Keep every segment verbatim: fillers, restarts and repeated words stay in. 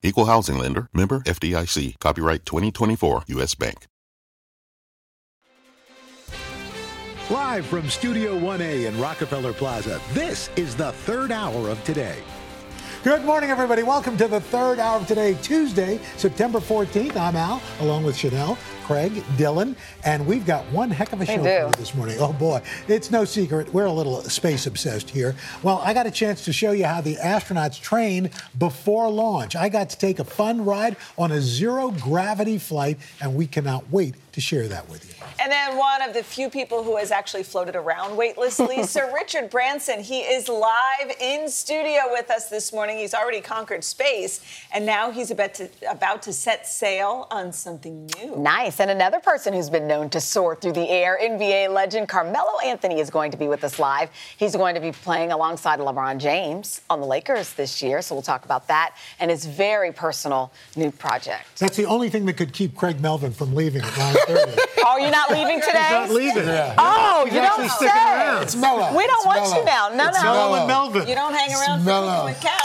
Equal Housing Lender. Member F D I C. Copyright twenty twenty-four U S. Bank. Live from Studio one A in Rockefeller Plaza, this is the third hour of Today. Good morning, everybody. Welcome to the third hour of Today, Tuesday, September fourteenth. I'm Al, along with Chanel, Craig, Dylan, and we've got one heck of a show for you this morning. Oh, boy. It's no secret. We're a little space-obsessed here. Well, I got a chance to show you how the astronauts train before launch. I got to take a fun ride on a zero-gravity flight, and we cannot wait to share that with you. And then one of the few people who has actually floated around weightlessly, Sir Richard Branson. He is live in studio with us this morning. He's already conquered space, and now he's about to, about to set sail on something new. Nice. And another person who's been known to soar through the air, N B A legend Carmelo Anthony is going to be with us live. He's going to be playing alongside LeBron James on the Lakers this year, so we'll talk about that and his very personal new project. That's the only thing that could keep Craig Melvin from leaving at nine thirty. Oh, you're not leaving today? He's not leaving. Yeah. Oh, you don't say. Around. It's Mello. We don't it's want mellow. You now. No, it's no. Mello and Melvin. You don't hang around for with cows.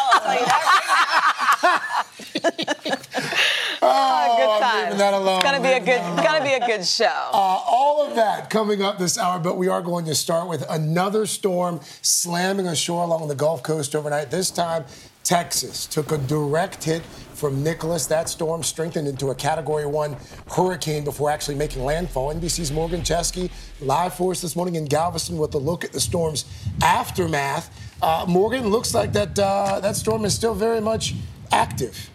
Oh, good time. Leaving that alone. It's gonna be a good, gonna be a good show. Uh, all of that coming up this hour, but we are going to start with another storm slamming ashore along the Gulf Coast overnight. This time, Texas took a direct hit from Nicholas. That storm strengthened into a Category One hurricane before actually making landfall. N B C's Morgan Chesky live for us this morning in Galveston with a look at the storm's aftermath. Uh, Morgan, looks like that uh, that storm is still very much active.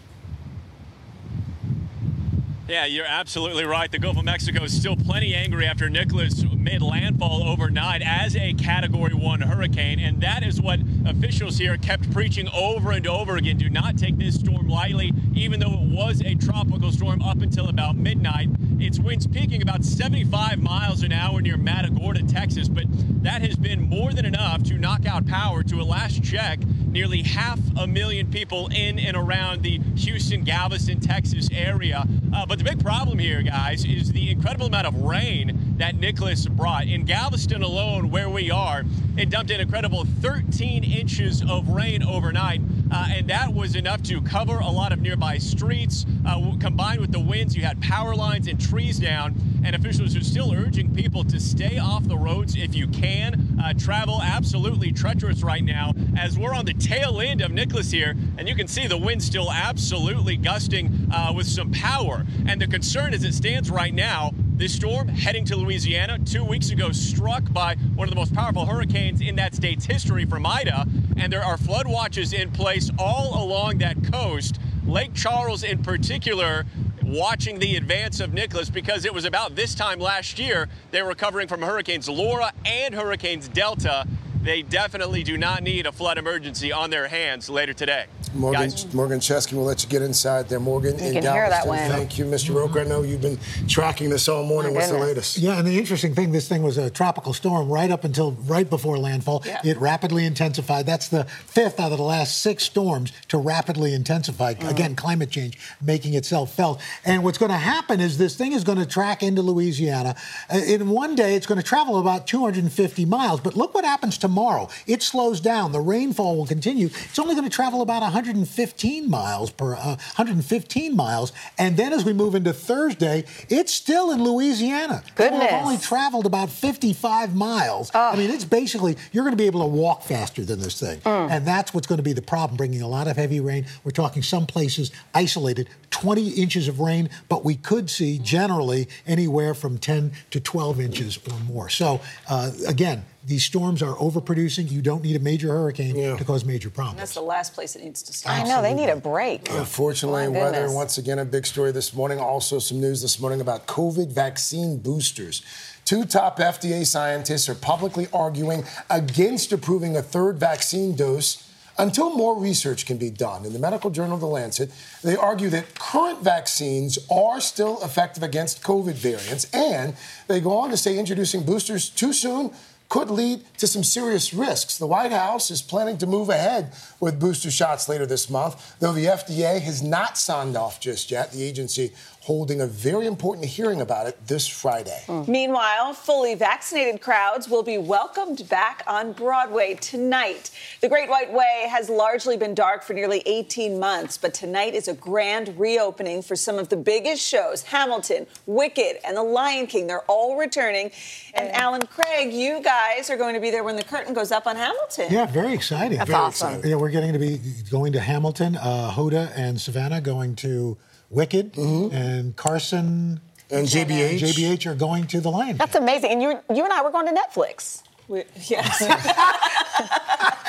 Yeah, you're absolutely right. The Gulf of Mexico is still plenty angry after Nicholas made landfall overnight as a Category One hurricane, and that is what officials here kept preaching over and over again. Do not take this storm lightly, even though it was a tropical storm up until about midnight. Its winds peaking about seventy-five miles an hour near Matagorda, Texas, but that has been more than enough to knock out power to, a last check, nearly half a million people in and around the Houston, Galveston, Texas area. Uh, but the big problem here, guys, is the incredible amount of rain that Nicholas brought. In Galveston alone, where we are, it dumped an incredible thirteen inches of rain overnight, uh, and that was enough to cover a lot of nearby streets. Uh, combined with the winds, you had power lines and trees down, and officials are still urging people to stay off the roads if you can. Uh, travel absolutely treacherous right now, as we're on the tail end of Nicholas here, and you can see the wind still absolutely gusting uh, with some power. And the concern as it stands right now, this storm heading to Louisiana, two weeks ago struck by one of the most powerful hurricanes in that state's history from Ida, and there are flood watches in place all along that coast. Lake Charles in particular, watching the advance of Nicholas, because it was about this time last year they were recovering from hurricanes Laura and hurricanes Delta. They definitely do not need a flood emergency on their hands later today. Morgan, Morgan Chesky, we'll let you get inside there. Morgan you in can Galveston. Hear that wind. Thank you, Mister Roker. I know you've been tracking this all morning. My What's goodness. The latest? Yeah, and the interesting thing, this thing was a tropical storm right up until right before landfall. Yeah. It rapidly intensified. That's the fifth out of the last six storms to rapidly intensify. Mm-hmm. Again, climate change making itself felt. And what's going to happen is this thing is going to track into Louisiana. In one day, it's going to travel about two hundred fifty miles. But look what happens to tomorrow. It slows down. The rainfall will continue. It's only going to travel about one hundred fifteen miles per uh, one hundred fifteen miles. And then as we move into Thursday, it's still in Louisiana. Goodness. It's only traveled about fifty-five miles. Oh. I mean, it's basically, you're going to be able to walk faster than this thing. Mm. And that's what's going to be the problem, bringing a lot of heavy rain. We're talking some places isolated, twenty inches of rain, but we could see generally anywhere from ten to twelve inches or more. So, uh, again, these storms are overproducing. You don't need a major hurricane yeah. to cause major problems. And that's the last place it needs to stop. I know, they need a break. Unfortunately, oh, weather, once again, a big story this morning. Also, some news this morning about COVID vaccine boosters. Two top F D A scientists are publicly arguing against approving a third vaccine dose Until more research can be done, in the medical journal The Lancet, they argue that current vaccines are still effective against COVID variants, and they go on to say introducing boosters too soon could lead to some serious risks. The White House is planning to move ahead with booster shots later this month, though the F D A has not signed off just yet, the agency holding a very important hearing about it this Friday. Mm. Meanwhile, fully vaccinated crowds will be welcomed back on Broadway tonight. The Great White Way has largely been dark for nearly eighteen months, but tonight is a grand reopening for some of the biggest shows. Hamilton, Wicked, and The Lion King, they're all returning. And Alan, Craig, you guys are going to be there when the curtain goes up on Hamilton. Yeah, very exciting. That's very awesome. Exciting. Yeah, we're getting to be going to Hamilton, uh, Hoda and Savannah going to Wicked, mm-hmm. and Carson and J B H. J B H are going to The Lion King. That's amazing. And you, you and I were going to Netflix. We, yes.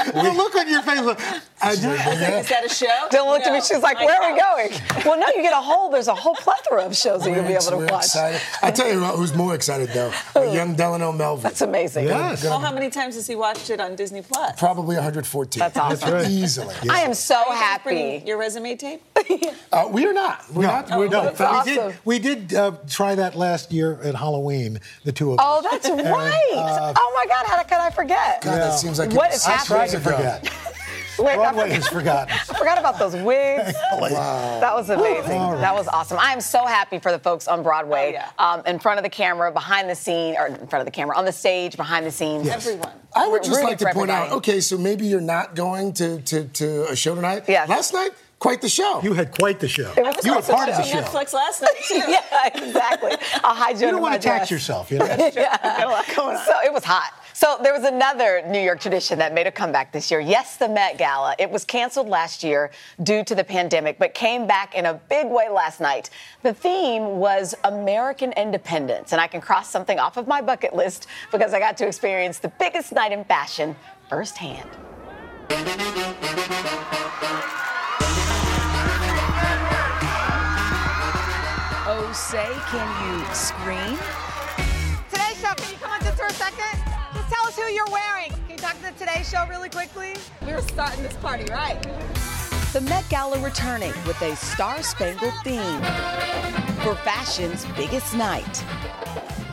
The look on your face. I did. Is that a show? Don't look no, at me. She's like, "Where are we going?" Well, no, you get a whole. There's a whole plethora of shows that you'll be able to watch. Excited. I tell you who's more excited though. A young Delano Melvin. That's amazing. Yes. Well, how many times has he watched it on Disney Plus? Probably one hundred fourteen. That's awesome. That's right. Easily. Yeah. I am so are you happy. Your resume tape? uh, we are not. We're no, not. We're no. That's awesome. We did. We did uh, try that last year at Halloween. The two of us. Oh, that's and, right. Uh, oh my God. How could I forget? God, yeah. That seems like what is happening? I tried to forget. Wait, Broadway is forgotten. I forgot about those wigs. Wow. That was amazing. Right. That was awesome. I am so happy for the folks on Broadway, oh, yeah. um, in front of the camera, behind the scene, or in front of the camera, on the stage, behind the scenes. Yes. Everyone. I would We're just like to point out, okay, so maybe you're not going to, to, to a show tonight. Yes. Last night, quite the show. You had quite the show. It was you were part of the show. Netflix last night, too. Yeah, exactly. A high joke. You don't want to tax yourself, you know? That's true. Yeah. You got a lot going on. So it was hot. So there was another New York tradition that made a comeback this year. Yes, the Met Gala. It was canceled last year due to the pandemic, but came back in a big way last night. The theme was American independence, and I can cross something off of my bucket list because I got to experience the biggest night in fashion firsthand. Oh, say, can you scream? Today, show, can you come on just for a second? Tell us who you're wearing. Can you talk to the Today Show really quickly? We're starting this party right. The Met Gala returning with a star-spangled theme for fashion's biggest night.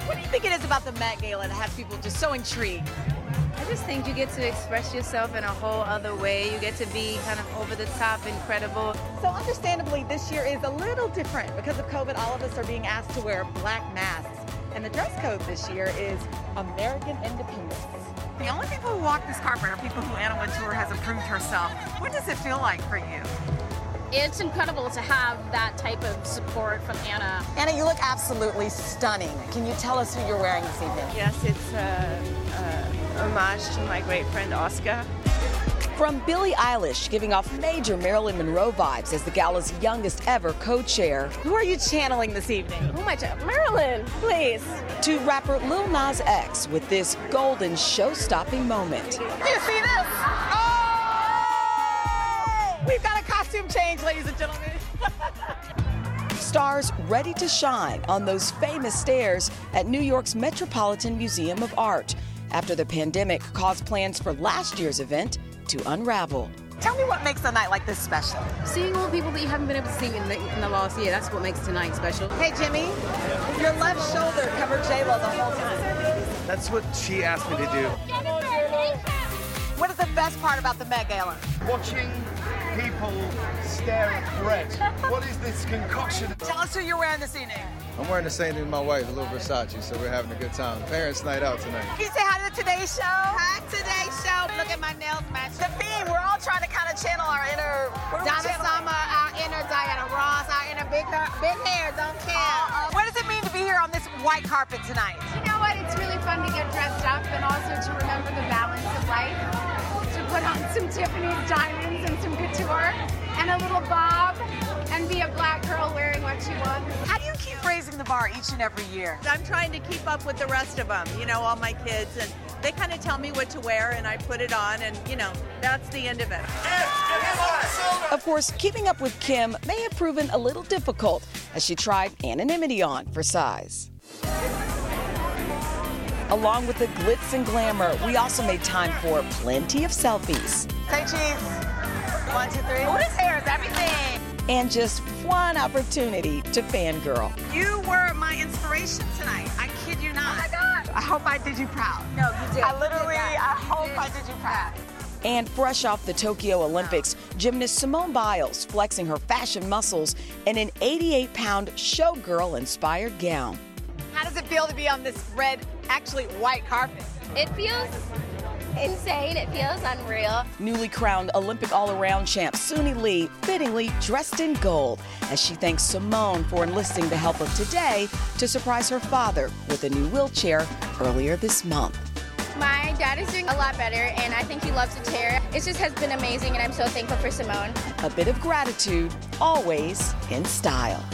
What do you think it is about the Met Gala that has people just so intrigued? I just think you get to express yourself in a whole other way. You get to be kind of over-the-top, incredible. So understandably, this year is a little different. Because of COVID, all of us are being asked to wear black masks. And the dress code this year is American independence. The only people who walk this carpet are people who Anna Wintour has approved herself. What does it feel like for you? It's incredible to have that type of support from Anna. Anna, you look absolutely stunning. Can you tell us who you're wearing this evening? Yes, it's a, a homage to my great friend Oscar. From Billie Eilish giving off major Marilyn Monroe vibes as the gala's youngest ever co-chair. Who are you channeling this evening? Who am I channeling? Marilyn, please. To rapper Lil Nas X with this golden show-stopping moment. Do you see this? Oh! We've got a costume change, ladies and gentlemen. Stars ready to shine on those famous stairs at New York's Metropolitan Museum of Art after the pandemic caused plans for last year's event to unravel. Tell me what makes a night like this special. Seeing all the people that you haven't been able to see in the, in the last year, that's what makes tonight special. Hey, Jimmy, your left shoulder covered J-Lo the whole time. That's what she asked me to do. What is the best part about the Met Gala? Watching people stare at bread. What is this concoction? Tell us who you're wearing this evening. I'm wearing the same thing as my wife, a little Versace, so we're having a good time. Parents' night out tonight. Can you say hi to the Today Show? Hi, Today Show. Look at my nails match. The theme, we're all trying to kind of channel our inner Donna Summer, our inner Diana Ross, our inner big, big hair, don't care. Uh, uh, what does it mean to be here on this white carpet tonight? You know what? It's really fun to get dressed up and also to remember the balance of life. Put on some Tiffany's diamonds and some couture and a little bob and be a black girl wearing what she wants. How do you keep raising the bar each and every year? I'm trying to keep up with the rest of them, you know, all my kids, and they kind of tell me what to wear and I put it on and, you know, that's the end of it. Of course, keeping up with Kim may have proven a little difficult as she tried anonymity on for size. Along with the glitz and glamour, we also made time for plenty of selfies. Say cheese. One, two, three. Oh, this hair is everything. And just one opportunity to fangirl. You were my inspiration tonight. I kid you not. Oh my gosh. I hope I did you proud. No, you did. I literally, did I hope did. I did you proud. And fresh off the Tokyo Olympics, gymnast Simone Biles flexing her fashion muscles in an eighty-eight pound showgirl-inspired gown. How does it feel to be on this red, actually white carpet? It feels insane. It feels unreal. Newly crowned Olympic all-around champ Suni Lee fittingly dressed in gold as she thanks Simone for enlisting the help of Today to surprise her father with a new wheelchair earlier this month. My dad is doing a lot better, and I think he loves the chair. It just has been amazing, and I'm so thankful for Simone. A bit of gratitude, always in style.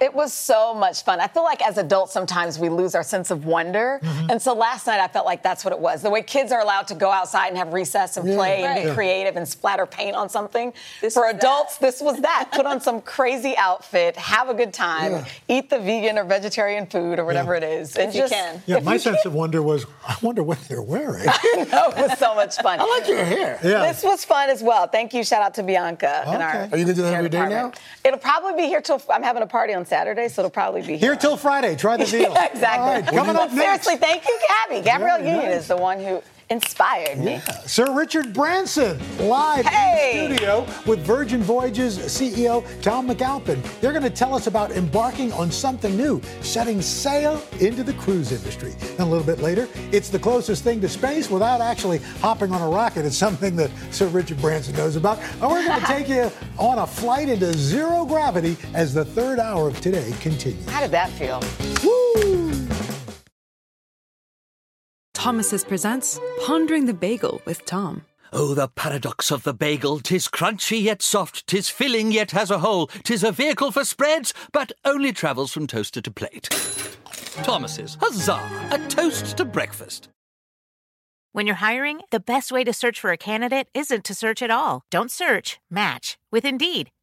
It was so much fun. I feel like as adults, sometimes we lose our sense of wonder. Mm-hmm. And so last night, I felt like that's what it was. The way kids are allowed to go outside and have recess and yeah, play right. and be yeah. creative and splatter paint on something. This For adults, that. this was that. Put on some crazy outfit, have a good time, yeah. eat the vegan or vegetarian food or whatever yeah. it is. If and you just, can. Yeah, if my sense can. of wonder was, I wonder what they're wearing. I know, it was so much fun. I like your hair. Yeah. This was fun as well. Thank you. Shout out to Bianca. Okay. In our are you going to do that every day now? It'll probably be here till I'm having a party on Saturday, so it'll probably be here. Here till Friday. Try the deal. Yeah, exactly. Right, coming up next. Seriously, thank you, Gabby. Gabrielle yeah, Union nice. is the one who inspired me. Yeah. Sir Richard Branson, live hey. in the studio with Virgin Voyages C E O Tom McAlpin. They're going to tell us about embarking on something new, setting sail into the cruise industry. And a little bit later, it's the closest thing to space without actually hopping on a rocket. It's something that Sir Richard Branson knows about. And we're going to take you on a flight into zero gravity as the third hour of Today continues. How did that feel? Woo! Thomas's presents Pondering the Bagel with Tom. Oh, the paradox of the bagel. Tis crunchy yet soft, tis filling yet has a hole. Tis a vehicle for spreads, but only travels from toaster to plate. Thomas's, huzzah, a toast to breakfast. When you're hiring, the best way to search for a candidate isn't to search at all. Don't search, match with Indeed.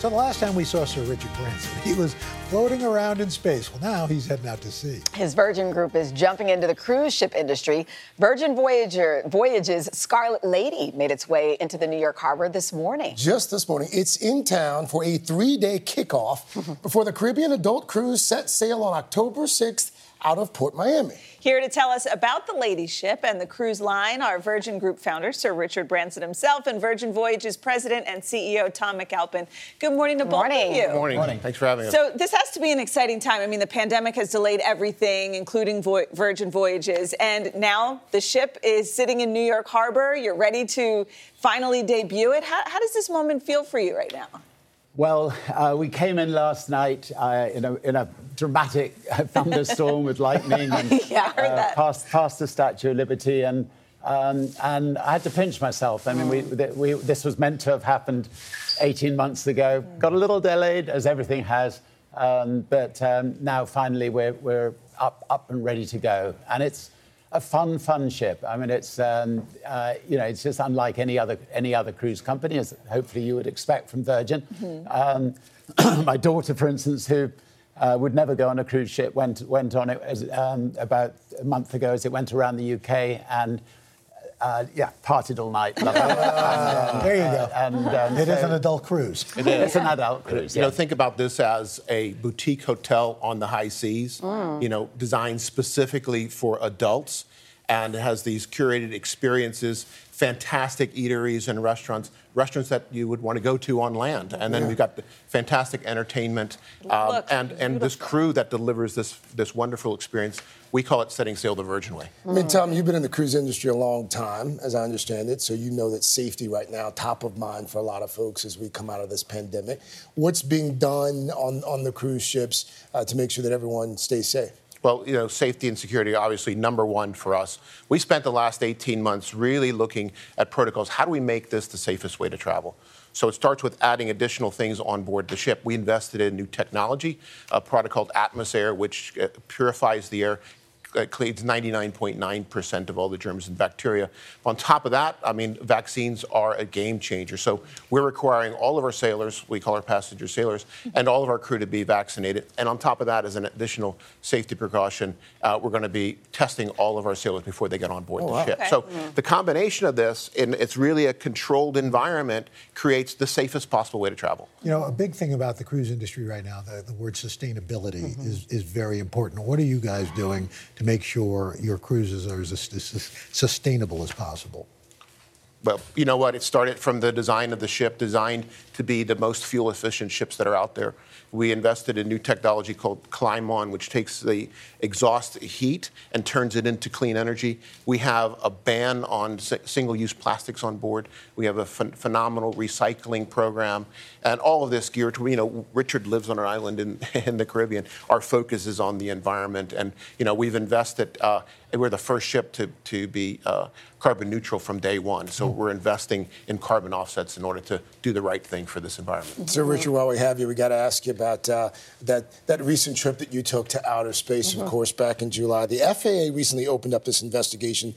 So the last time we saw Sir Richard Branson, he was floating around in space. Well, now he's heading out to sea. His Virgin Group is jumping into the cruise ship industry. Virgin Voyager, Voyages Scarlet Lady made its way into the New York harbor this morning. Just this morning. It's in town for a three-day kickoff before the Caribbean adult cruise set sail on October sixth out of Port Miami. Here to tell us about the Lady Ship and the cruise line are Virgin Group founder Sir Richard Branson himself and Virgin Voyages president and C E O Tom McAlpin. Good morning to both of you. Good morning. morning. Thanks for having us. So this has to be an exciting time. I mean, the pandemic has delayed everything, including Vo- Virgin Voyages, and now the ship is sitting in New York Harbor. You're ready to finally debut it. How, how does this moment feel for you right now? Well, uh, we came in last night uh, in, a, in a dramatic thunderstorm with lightning and yeah, I heard uh, that. Past, past the Statue of Liberty, and um, and I had to pinch myself. I mean, we, we this was meant to have happened eighteen months ago. Got a little delayed, as everything has, um, but um, now finally we're we're up up and ready to go, and it's a fun, fun ship. I mean, it's um, uh, you know, it's just unlike any other any other cruise company, as hopefully you would expect from Virgin. Mm-hmm. Um, my daughter, for instance, who uh, would never go on a cruise ship, went went on it as, um, about a month ago as it went around the U K, and uh, yeah, partied all night. Loved it. uh, there you go. Uh, and um, it so is an adult cruise. It is. It's an adult cruise. You yeah. know, think about this as a boutique hotel on the high seas. Mm. You know, designed specifically for adults. and it has these curated experiences, fantastic eateries and restaurants, restaurants that you would want to go to on land. And then yeah. we've got the fantastic entertainment um, and, and this crew that delivers this, this wonderful experience. We call it setting sail the Virgin way. Mm. I mean, Tom, you've been in the cruise industry a long time, as I understand it, so you know that safety right now, top of mind for a lot of folks as we come out of this pandemic. What's being done on, on the cruise ships uh, to make sure that everyone stays safe? Well, you know, safety and security, obviously, number one for us. We spent the last eighteen months really looking at protocols. How do we make this the safest way to travel? So it starts with adding additional things on board the ship. We invested in new technology, a product called Atmosair, which purifies the air. It cleans ninety-nine point nine percent of all the germs and bacteria. On top of that, I mean, vaccines are a game changer. So we're requiring all of our sailors, we call our passengers sailors, and all of our crew to be vaccinated. And on top of that, as an additional safety precaution, uh, we're going to be testing all of our sailors before they get on board oh, the wow. ship. Okay. So yeah. the combination of this, and it's really a controlled environment, creates the safest possible way to travel. You know, a big thing about the cruise industry right now, the, the word sustainability mm-hmm. is, is very important. What are you guys doing to make sure your cruises are as, as, as sustainable as possible? Well, you know what? It started from the design of the ship, designed to be the most fuel-efficient ships that are out there. We invested in new technology called Climon, which takes the exhaust heat and turns it into clean energy. We have a ban on single-use plastics on board. We have a ph- phenomenal recycling program. And all of this geared to, you know, Richard lives on an island in, in the Caribbean. Our focus is on the environment. And, you know, we've invested... Uh, we're the first ship to, to be uh, carbon neutral from day one. So mm-hmm. we're investing in carbon offsets in order to do the right thing for this environment. So, Richard, while we have you, we got to ask you about uh, that, that recent trip that you took to outer space, mm-hmm. of course, back in July. The F A A recently opened up this investigation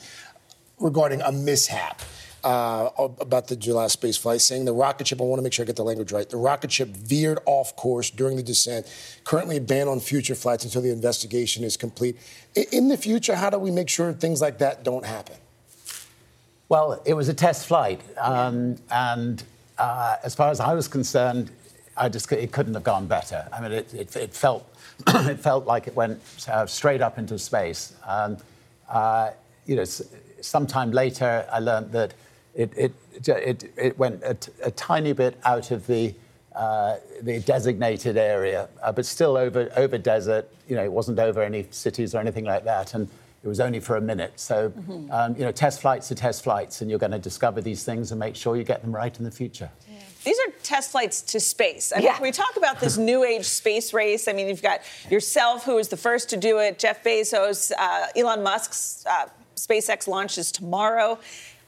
regarding a mishap uh, about the July space flight, saying the rocket ship, I want to make sure I get the language right, the rocket ship veered off course during the descent, currently a ban on future flights until the investigation is complete. In the future, how do we make sure things like that don't happen? Well, it was a test flight. Um, and uh, as far as I was concerned, I just, it couldn't have gone better. I mean, it, it, it felt it felt like it went uh, straight up into space. Um, uh, you know, sometime later, I learned that it it it, it went a, t- a tiny bit out of the uh, the designated area, uh, but still over over desert. You know, it wasn't over any cities or anything like that, and it was only for a minute. So, mm-hmm. um, you know, test flights are test flights, and you're going to discover these things and make sure you get them right in the future. Yeah. These are test flights to space. I mean, yeah. we talk about this new age space race. I mean, you've got yourself, who was the first to do it, Jeff Bezos, uh, Elon Musk's uh, SpaceX launches tomorrow.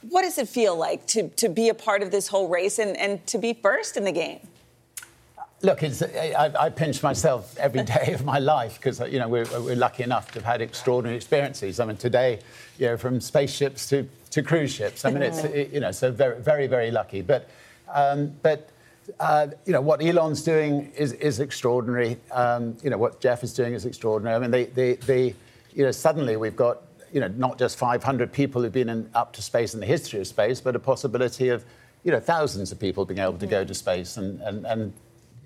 What does it feel like to, to be a part of this whole race and, and to be first in the game? Look, it's, I, I pinch myself every day of my life because, you know, we're, we're lucky enough to have had extraordinary experiences. I mean, today, you know, from spaceships to, to cruise ships. I mean, it's, it, you know, so very, very, very lucky. But, um, but uh, you know, what Elon's doing is, is extraordinary. Um, you know, what Jeff is doing is extraordinary. I mean, they, they, they you know, suddenly we've got, you know, not just five hundred people who've been in, up to space in the history of space, but a possibility of, you know, thousands of people being able to go to space. And, and, and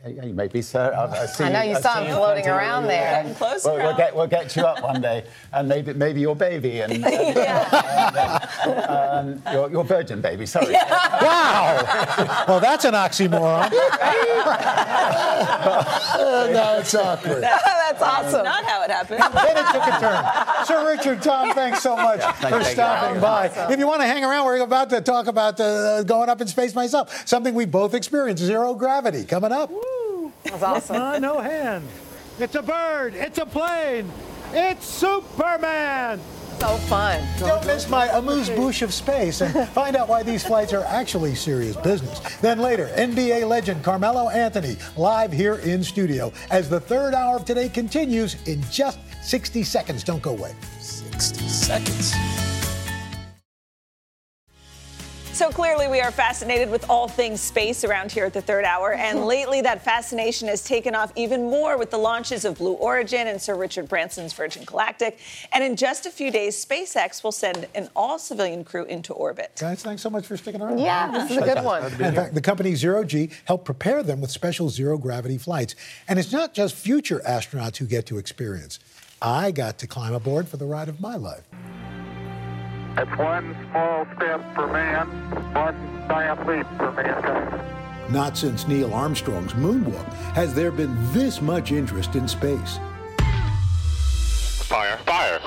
you may be, sir. I've, I've seen, I know you I've saw him floating around there. Getting closer. We'll, we'll, get, we'll get you up one day, and maybe maybe your baby and, and, yeah. and, and um, your, your virgin baby. Sorry. Yeah. Wow. Well, that's an oxymoron. No, it's awkward. That's awesome. Um, not how it happened. Then it took a turn. Sir Richard, Tom, thanks so much yeah, thank for stopping you. by. Awesome. If you want to hang around, we're about to talk about uh, going up in space myself, something we both experienced, zero gravity, coming up. Woo. That's awesome. uh, no hand. It's a bird. It's a plane. It's Superman. So fun. Don't miss my amuse-bouche of space and find out why these flights are actually serious business. Then later, N B A legend Carmelo Anthony live here in studio as the third hour of Today continues in just sixty seconds. Don't go away. sixty seconds. So clearly we are fascinated with all things space around here at the third hour. And lately that fascination has taken off even more with the launches of Blue Origin and Sir Richard Branson's Virgin Galactic. And in just a few days, SpaceX will send an all-civilian crew into orbit. Guys, thanks so much for sticking around. Yeah, this is a good one. In fact, the company Zero G helped prepare them with special zero-gravity flights. And it's not just future astronauts who get to experience. I got to climb aboard for the ride of my life. It's one small step for man, one giant leap for mankind. Not since Neil Armstrong's moonwalk has there been this much interest in space. Fire, fire.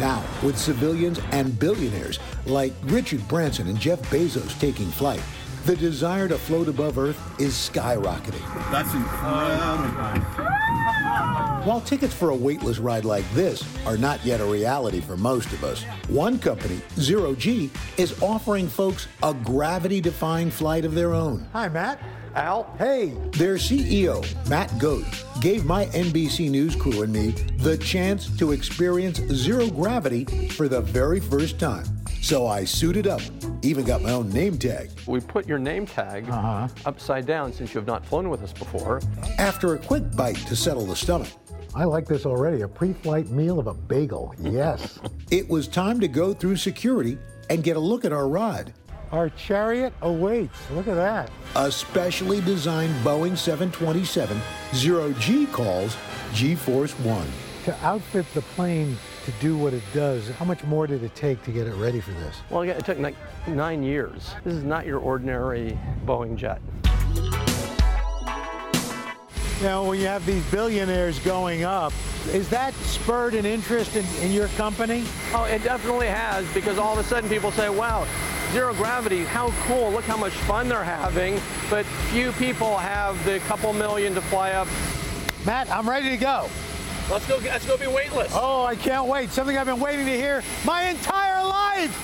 Now, with civilians and billionaires like Richard Branson and Jeff Bezos taking flight, the desire to float above Earth is skyrocketing. That's incredible. While tickets for a weightless ride like this are not yet a reality for most of us, one company, Zero G, is offering folks a gravity-defying flight of their own. Hi, Matt. Al. Hey. Their C E O, Matt Goad, gave my N B C News crew and me the chance to experience zero gravity for the very first time. So I suited up, even got my own name tag. We put your name tag uh-huh. upside down since you have not flown with us before. After a quick bite to settle the stomach. I like this already, a pre-flight meal of a bagel, yes. It was time to go through security and get a look at our ride. Our chariot awaits, look at that. A specially designed Boeing seven twenty-seven Zero-G calls G-Force One. To outfit the plane to do what it does, how much more did it take to get it ready for this? Well, it took like nine years. This is not your ordinary Boeing jet. Now, when you have these billionaires going up, is that spurred an interest in, in your company? Oh, it definitely has, because all of a sudden people say, wow, zero gravity, how cool, look how much fun they're having, but few people have the couple million to fly up. Matt, I'm ready to go. Let's go, let's go be weightless. Oh, I can't wait. Something I've been waiting to hear my entire life.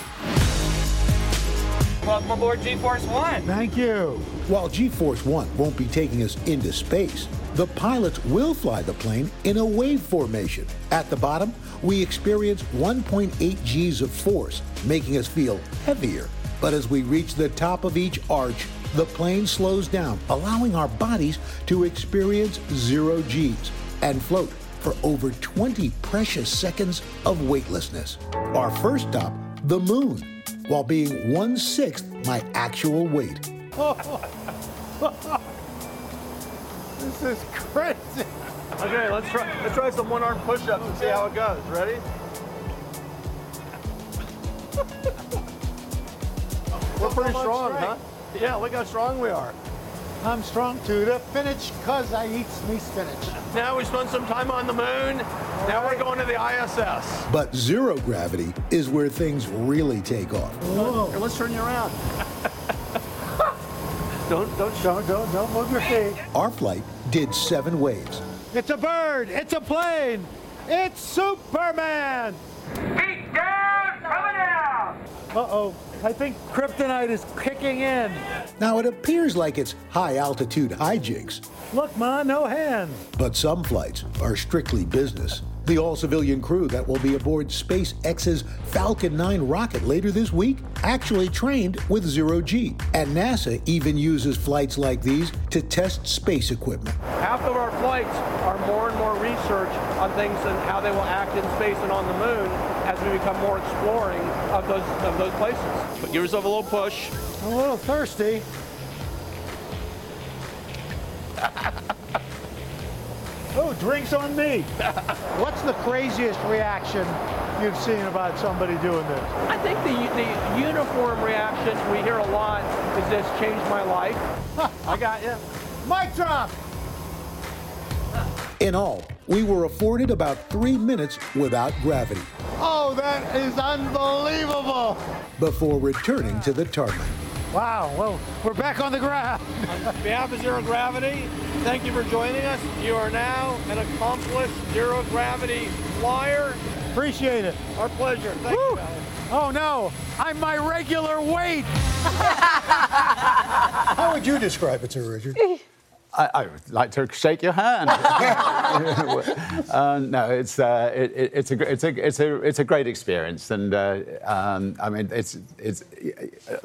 Welcome aboard G-Force One. Thank you. While G-Force One won't be taking us into space, the pilots will fly the plane in a wave formation. At the bottom, we experience one point eight G's of force, making us feel heavier. But as we reach the top of each arch, the plane slows down, allowing our bodies to experience zero G's and float for over twenty precious seconds of weightlessness. Our first stop, the moon, while being one-sixth my actual weight. Oh, this is crazy. Okay, let's try, let's try some one-arm push-ups and see how it goes. Ready? We're pretty strong, huh? Yeah, look how strong we are. I'm strong to the finish because I eat me spinach. Now we spent some time on the moon. All now right. We're going to the I S S. But zero gravity is where things really take off. Whoa. Here, let's turn you around. don't, don't, don't, don't, don't move your feet. Our flight did seven waves. It's a bird. It's a plane. It's Superman. Feet down, coming down. Uh-oh. I think kryptonite is kicking in. Now, it appears like it's high-altitude hijinks. Look, Ma, no hands. But some flights are strictly business. The all-civilian crew that will be aboard SpaceX's Falcon nine rocket later this week actually trained with Zero-G. And NASA even uses flights like these to test space equipment. Half of our flights are more and more research on things and how they will act in space and on the moon as we become more exploring of those, of those places. But give yourself a little push. I'm a little thirsty. Oh, drinks on me. What's the craziest reaction you've seen about somebody doing this? I think the, the uniform reaction we hear a lot is this changed my life. I got you. Mic drop. In all, we were afforded about three minutes without gravity. Oh, that is unbelievable. Before returning to the tarmac. Wow, well, we're back on the ground. On behalf of Zero Gravity, thank you for joining us. You are now an accomplished Zero Gravity flyer. Appreciate it. Our pleasure. Thank Woo. you, Alan. Oh, no, I'm my regular weight. How would you describe it to Richard? I, I would like to shake your hand. uh, no, it's uh, it, it, it's a it's a it's a it's a great experience, and uh, um, I mean, it's it's.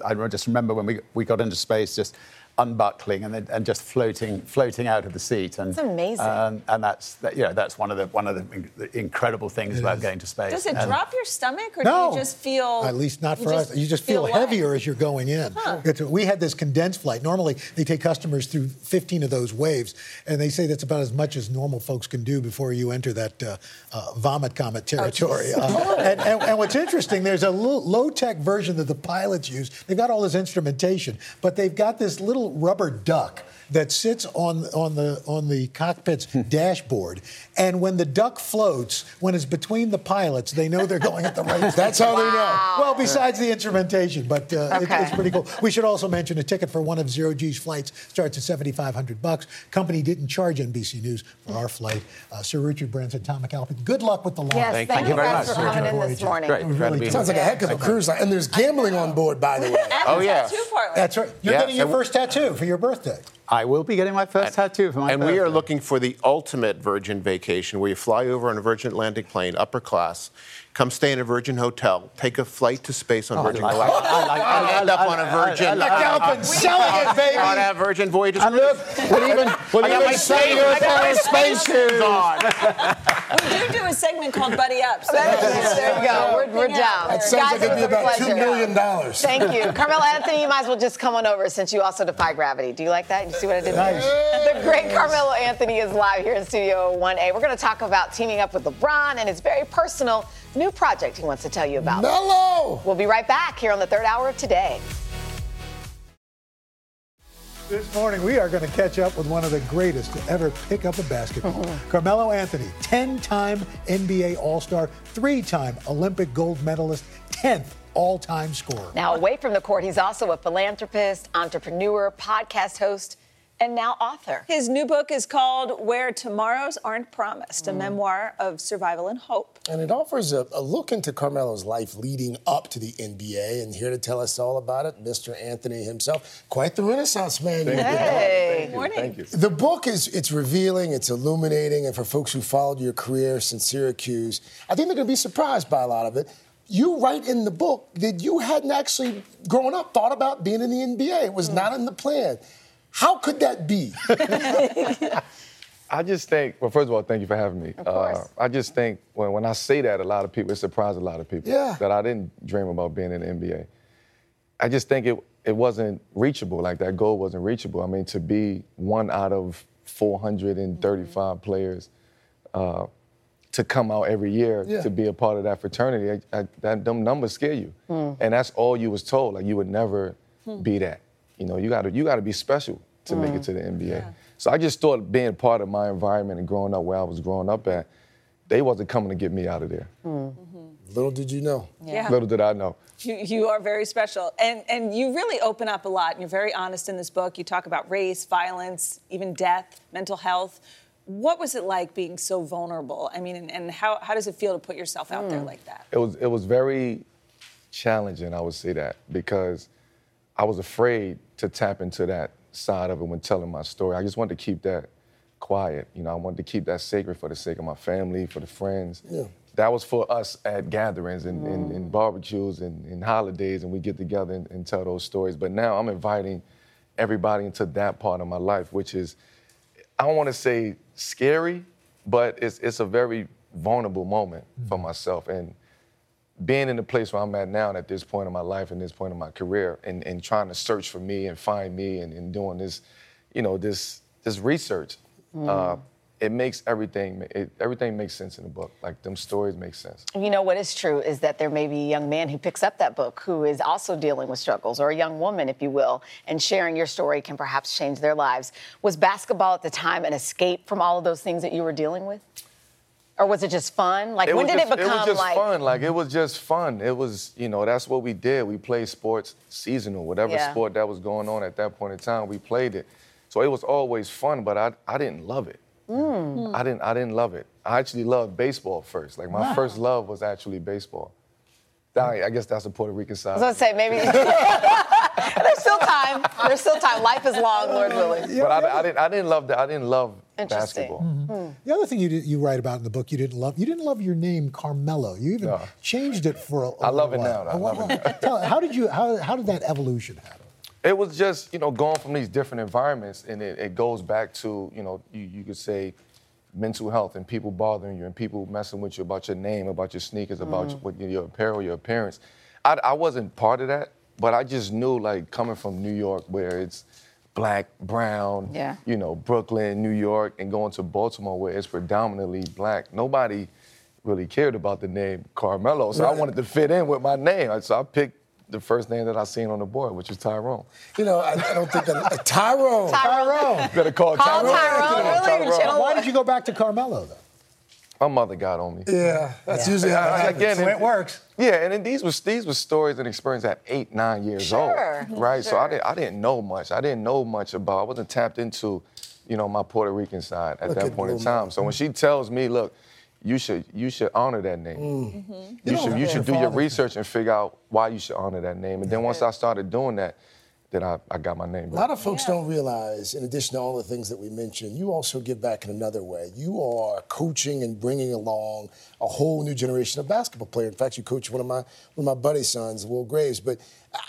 I just remember when we we got into space, just unbuckling and then, and just floating floating out of the seat. And it's amazing. Um, and that's that, you know, that's one of the one of the, the incredible things it about is. going to space. Does it and drop your stomach, or no, do you just feel? At least not for us. You just feel, feel heavier as you're going in. Huh. We had this condensed flight. Normally they take customers through fifteen of those waves, and they say that's about as much as normal folks can do before you enter that uh, uh, vomit comet territory. Oh, uh, and, and, and what's interesting, there's a low-tech version that the pilots use. They've got all this instrumentation, but they've got this little rubber duck that sits on on the on the cockpit's dashboard, and when the duck floats, when it's between the pilots, they know they're going at the right. That's how wow. they know. Well, besides the instrumentation, but uh, okay. it, it's pretty cool. We should also mention a ticket for one of Zero G's flights starts at seventy-five hundred bucks. Company didn't charge N B C News for our flight. Uh, Sir Richard Branson, Tom McAlpin. Good luck with the launch. Yes, thank, thank you, you very much for coming in this morning. Great. Really sounds like a heck of a cruise line, and there's gambling on board, by the way. Oh yeah, that's right. You're yeah. getting your first tattoo for your birthday. I will be getting my first and, tattoo for my And birthday. We are looking for the ultimate Virgin vacation, where you fly over on a Virgin Atlantic plane, upper class, come stay in a Virgin hotel, take a flight to space on oh, Virgin Galactic, like, like, and end up I, on a Virgin... McAlpin selling it, baby! On a Virgin Voyages. And look, we'll even, we'll even say your Paris space shoes on. We do do a segment called Buddy Up, so there you go. We're, we're down. That sounds Guys, like it'd be about two million dollars. Thank you. Carmelo Anthony, you might as well just come on over since you also defy gravity. Do you like that? See what I did nice. there? The great Carmelo Anthony is live here in Studio one A. We're going to talk about teaming up with LeBron and his very personal new project he wants to tell you about. Mello! We'll be right back here on the third hour of Today. This morning, we are going to catch up with one of the greatest to ever pick up a basketball. Mm-hmm. Carmelo Anthony, ten-time N B A All-Star, three-time Olympic gold medalist, tenth all-time scorer. Now, away from the court, he's also a philanthropist, entrepreneur, podcast host, and now author. His new book is called Where Tomorrows Aren't Promised, mm. a memoir of survival and hope. And it offers a, a look into Carmelo's life leading up to the N B A. And here to tell us all about it, Mister Anthony himself. Quite the Renaissance man. Thank hey. you. Morning. Thank you. The book is it's revealing, it's illuminating. And for folks who followed your career since Syracuse, I think they're going to be surprised by a lot of it. You write in the book that you hadn't actually, growing up, thought about being in the N B A. It was mm. not in the plan. How could that be? I just think, well, first of all, thank you for having me. Of course. Uh, I just think when, when I say that, a lot of people, it surprised a lot of people yeah. that I didn't dream about being in the N B A. I just think it, it wasn't reachable, like that goal wasn't reachable. I mean, to be one out of four hundred thirty-five mm. players, uh, to come out every year yeah. to be a part of that fraternity, I, I, that, them numbers scare you. Mm. And that's all you was told, like you would never mm. be that. You know, you gotta you gotta be special to mm. make it to the N B A. Yeah. So I just thought being part of my environment and growing up where I was growing up at, they wasn't coming to get me out of there. Mm. Mm-hmm. Little did you know. Yeah. Little did I know. You, you are very special. And and you really open up a lot, and you're very honest in this book. You talk about race, violence, even death, mental health. What was it like being so vulnerable? I mean, and, and how, how does it feel to put yourself out mm. there like that? It was it was very challenging, I would say that, because I was afraid to tap into that side of it when telling my story. I just wanted to keep that quiet. You know, I wanted to keep that sacred for the sake of my family, for the friends. Yeah. That was for us at gatherings and, mm. and, and barbecues and, and holidays, and we get together and, and tell those stories. But now I'm inviting everybody into that part of my life, which is, I don't want to say scary, but it's, it's a very vulnerable moment mm. for myself. And being in the place where I'm at now and at this point in my life and this point in my career and, and trying to search for me and find me and, and doing this, you know, this this research, mm. uh, it makes everything, it, everything makes sense in the book. Like, them stories make sense. You know what is true is that there may be a young man who picks up that book who is also dealing with struggles, or a young woman, if you will, and sharing your story can perhaps change their lives. Was basketball at the time an escape from all of those things that you were dealing with? Or was it just fun? Like, when did it become like... It was just fun. Like, it was just fun. It was, you know, that's what we did. We played sports seasonal. Whatever sport that was going on at that point in time, we played it. So it was always fun, but I, I didn't love it. Mm. I didn't I didn't love it. I actually loved baseball first. Like, my wow. first love was actually baseball. I, I guess that's the Puerto Rican side. I was going to say, maybe... There's still time. There's still time. Life is long, Lord willing. But I, I didn't I didn't love that. I didn't love... basketball. Mm-hmm. Mm. The other thing you did, you write about in the book, you didn't love you didn't love your name Carmelo. You even no. changed it for a, a I love while. It now. I love it now. Tell, how did you how how did that evolution happen? It was just, you know, going from these different environments, and it, it goes back to, you know, you, you could say mental health and people bothering you and people messing with you about your name, about your sneakers, mm-hmm. about your, what, your apparel, your appearance. I, I wasn't part of that, but I just knew, like, coming from New York where it's black, brown, yeah. you know, Brooklyn, New York, and going to Baltimore where it's predominantly black, nobody really cared about the name Carmelo, so I wanted to fit in with my name. So I picked the first name that I seen on the board, which is Tyrone. You know, I, I don't think that... Uh, Tyrone! Tyrone! You better call, call Tyrone. Tyrone. Tyrone. Tyrone. Why did you go back to Carmelo, though? My mother got on me. Yeah, that's yeah. usually how it happens. Again, so it works. Yeah, and then these was these was stories and experiences at eight, nine years sure. old, right? Sure. So I didn't I didn't know much. I didn't know much about. I wasn't tapped into, you know, my Puerto Rican side at look that at point in time. Man. So when she tells me, look, you should you should honor that name. Mm-hmm. You, you should you should do your research and figure out why you should honor that name. And then once I started doing that, then I, I got my name back. A lot of folks yeah. don't realize, in addition to all the things that we mentioned, you also give back in another way. You are coaching and bringing along a whole new generation of basketball players. In fact, you coach one of my one of my buddy's sons, Will Graves. But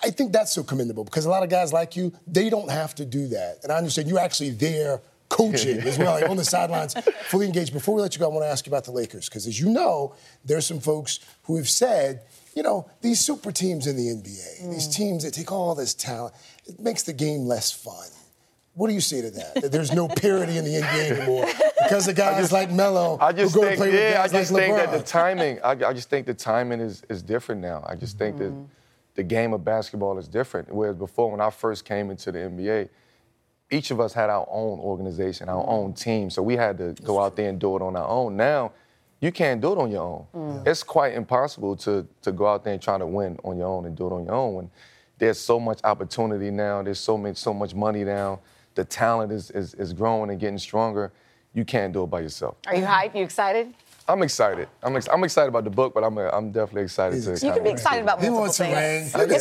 I think that's so commendable because a lot of guys like you, they don't have to do that. And I understand you're actually there coaching as well, like on the sidelines, fully engaged. Before we let you go, I want to ask you about the Lakers because, as you know, there's some folks who have said, you know, these super teams in the N B A, mm. these teams that take all this talent, it makes the game less fun. What do you say to that? That there's no parity in the N B A anymore because of guys just, like Melo I just who go think, play with yeah, guys I just like think LeBron. That the timing, I, I just think the timing is, is different now. I just think mm-hmm. that the game of basketball is different. Whereas before, when I first came into the N B A, each of us had our own organization, our mm-hmm. own team. So we had to go out there and do it on our own. Now, you can't do it on your own. Mm. It's quite impossible to to go out there and try to win on your own and do it on your own. And there's so much opportunity now. There's so much so much money now. The talent is is, is growing and getting stronger. You can't do it by yourself. Are you hyped? You excited? I'm excited. I'm, ex- I'm excited about the book, but I'm a, I'm definitely excited to. You can be excited about multiple wants things. He wants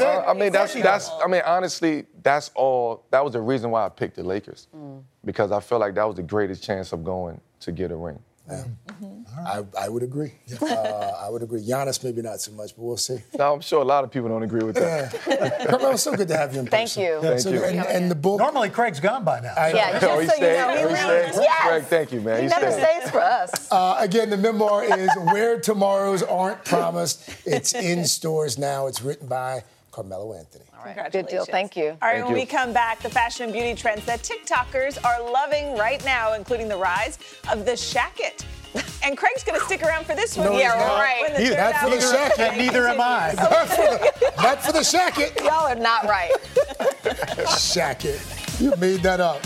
to win. I mean, that's that's. I mean, honestly, that's all. That was the reason why I picked the Lakers, mm. because I felt like that was the greatest chance of going to get a ring. Yeah. Mm-hmm. Right. I, I would agree. Uh, I would agree. Giannis, maybe not so much, but we'll see. No, I'm sure a lot of people don't agree with that. Yeah. Carmelo, so good to have you in person. Thank you. Thank so, you. And, and the book. Normally, Craig's gone by now. I yeah, know. Just oh, he so stayed. You know, he really stays. Yes. Craig, thank you, man. He, he never stayed. Stays for us. Uh, again, the memoir is Where Tomorrows Aren't Promised. It's in stores now. It's written by Carmelo Anthony. All right. Good deal. Thank you. All right, Thank when you. we come back, the fashion and beauty trends that TikTokers are loving right now, including the rise of the shacket. And Craig's going to stick around for this one. No, yeah, all right. Not, he, not for the shacket. Neither am I. Not for the, not for the shacket. Y'all are not right. Shacket. You made that up.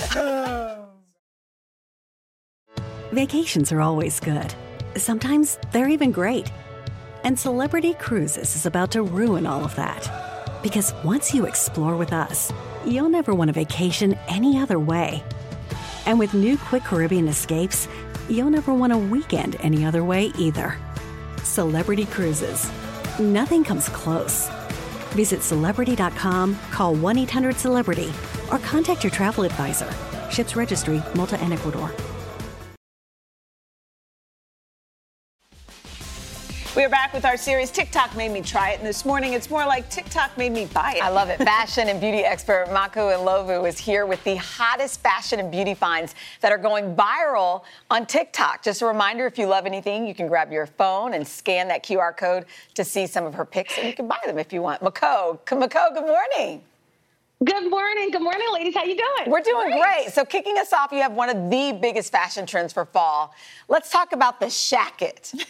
Vacations are always good. Sometimes they're even great. And Celebrity Cruises is about to ruin all of that. Because once you explore with us, you'll never want a vacation any other way. And with new Quick Caribbean Escapes, you'll never want a weekend any other way either. Celebrity Cruises. Nothing comes close. Visit Celebrity dot com, call one eight hundred celebrity, or contact your travel advisor. Ships Registry, Malta and Ecuador. We are back with our series, TikTok Made Me Try It. And this morning, it's more like TikTok Made Me Buy It. I love it. Fashion and beauty expert Maku Nlovu is here with the hottest fashion and beauty finds that are going viral on TikTok. Just a reminder, if you love anything, you can grab your phone and scan that Q R code to see some of her picks. And you can buy them if you want. Maku, Maku, good morning. Good morning. Good morning, ladies. How you doing? We're doing great. great. So kicking us off, you have one of the biggest fashion trends for fall. Let's talk about the shacket.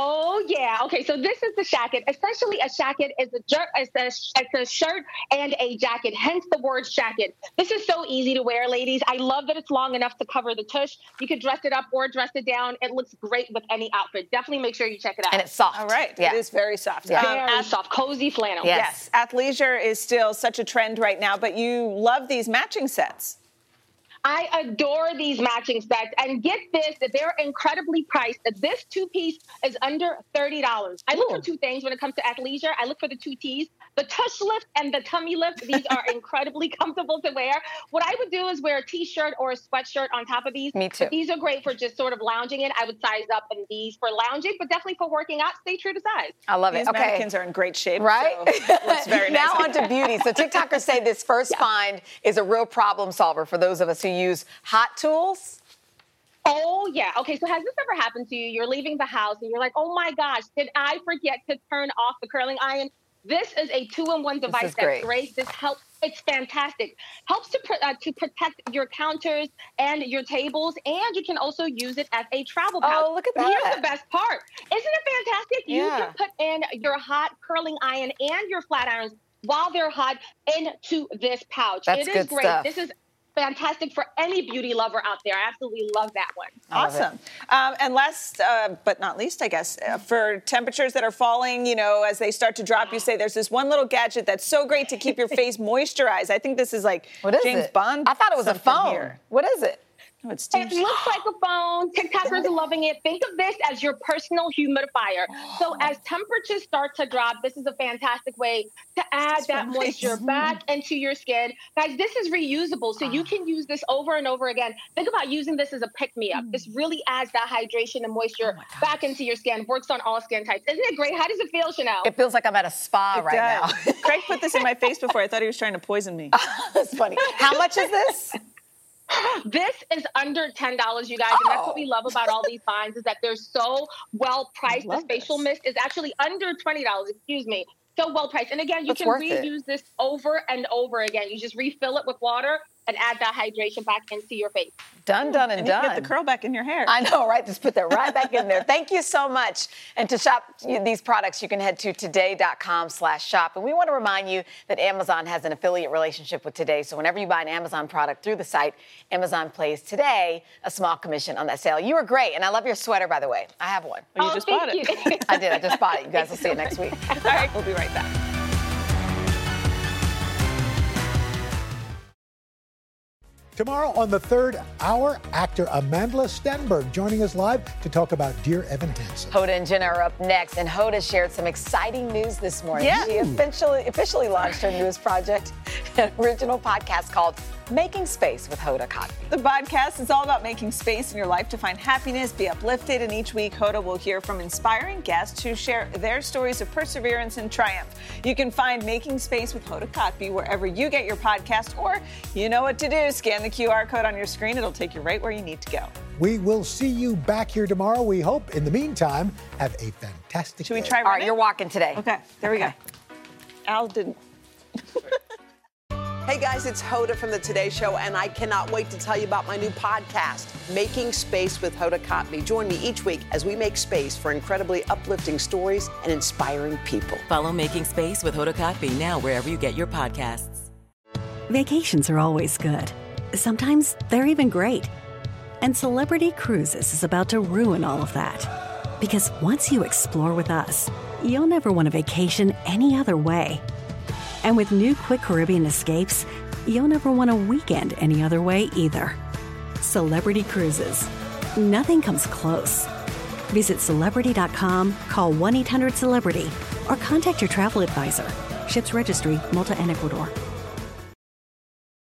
Oh, yeah. Okay, so this is the shacket. Essentially, a shacket is a, jer- is a, it's a shirt and a jacket, hence the word shacket. This is so easy to wear, ladies. I love that it's long enough to cover the tush. You can dress it up or dress it down. It looks great with any outfit. Definitely make sure you check it out. And it's soft. All right. Yeah. It is very soft. Yeah. Very um, soft. Cozy flannel. Yes. yes. Athleisure is still such a trend right now, but you love these matching sets. I adore these matching sets. And get this, they're incredibly priced. This two-piece is under thirty dollars. I look Ooh. for two things when it comes to athleisure. I look for the two T's, the tush lift and the tummy lift. These are incredibly comfortable to wear. What I would do is wear a T-shirt or a sweatshirt on top of these. Me too. But these are great for just sort of lounging in. I would size up in these for lounging, but definitely for working out. Stay true to size. I love it. These okay. mannequins are in great shape. Right? So it looks very nice. Now onto beauty. So TikTokers say this first yeah. find is a real problem solver for those of us who use hot tools. Oh, yeah. Okay, so has this ever happened to you? You're leaving the house and you're like, oh, my gosh, did I forget to turn off the curling iron? This is a two-in-one device that's great. great. This helps. It's fantastic. Helps to, uh, to protect your counters and your tables, and you can also use it as a travel pouch. Oh, look at that. Here's the best part. Isn't it fantastic? Yeah. You can put in your hot curling iron and your flat irons while they're hot into this pouch. That's it is good great. Stuff. This is fantastic for any beauty lover out there. I absolutely love that one. Awesome. Um, and last uh, but not least, I guess, uh, for temperatures that are falling, you know, as they start to drop, you say there's this one little gadget that's so great to keep your face moisturized. I think this is like what is James it? Bond. I thought it was a phone. Here. What is it? No, it's it looks like a phone. TikTokers are loving it. Think of this as your personal humidifier. So as temperatures start to drop, this is a fantastic way to add that moisture back into your skin. Guys, this is reusable, so you can use this over and over again. Think about using this as a pick-me-up. This really adds that hydration and moisture oh back into your skin. Works on all skin types. Isn't it great? How does it feel, Chanel? It feels like I'm at a spa it right does. now. Craig put this in my face before. I thought he was trying to poison me. That's funny. How much is this? This is under ten dollars, you guys, and that's what we love about all these finds is that they're so well-priced. The facial mist is actually under twenty dollars, excuse me. So well-priced. And, again, you can reuse this over and over again. You just refill it with water and add that hydration back into your face. Done, done, and, and done. You get the curl back in your hair. I know, right? Just put that right back in there. Thank you so much. And to shop these products, you can head to today.com slash shop. And we want to remind you that Amazon has an affiliate relationship with Today. So whenever you buy an Amazon product through the site, Amazon pays Today a small commission on that sale. You were great. And I love your sweater, by the way. I have one. Well, you oh, just bought it. You. I did. I just bought it. You guys will see it next week. All right. We'll be right back. Tomorrow on the third hour, actor Amandla Stenberg joining us live to talk about Dear Evan Hansen. Hoda and Jenna are up next, and Hoda shared some exciting news this morning. Yeah. She officially, officially launched her newest project, an original podcast called Making Space with Hoda Kotb. The podcast is all about making space in your life to find happiness, be uplifted, and each week Hoda will hear from inspiring guests who share their stories of perseverance and triumph. You can find Making Space with Hoda Kotb wherever you get your podcast, or you know what to do. Scan the Q R code on your screen. It'll take you right where you need to go. We will see you back here tomorrow, we hope. In the meantime, have a fantastic Should day. Should we try running? All right, you're walking today. Okay, there okay. we go. Al didn't. Hey, guys, it's Hoda from The Today Show, and I cannot wait to tell you about my new podcast, Making Space with Hoda Kotb. Join me each week as we make space for incredibly uplifting stories and inspiring people. Follow Making Space with Hoda Kotb now wherever you get your podcasts. Vacations are always good. Sometimes they're even great. And Celebrity Cruises is about to ruin all of that. Because once you explore with us, you'll never want a vacation any other way. And with new quick Caribbean escapes, you'll never want a weekend any other way either. Celebrity Cruises. Nothing comes close. Visit celebrity dot com, call one eight hundred celebrity, or contact your travel advisor. Ships Registry, Malta and Ecuador.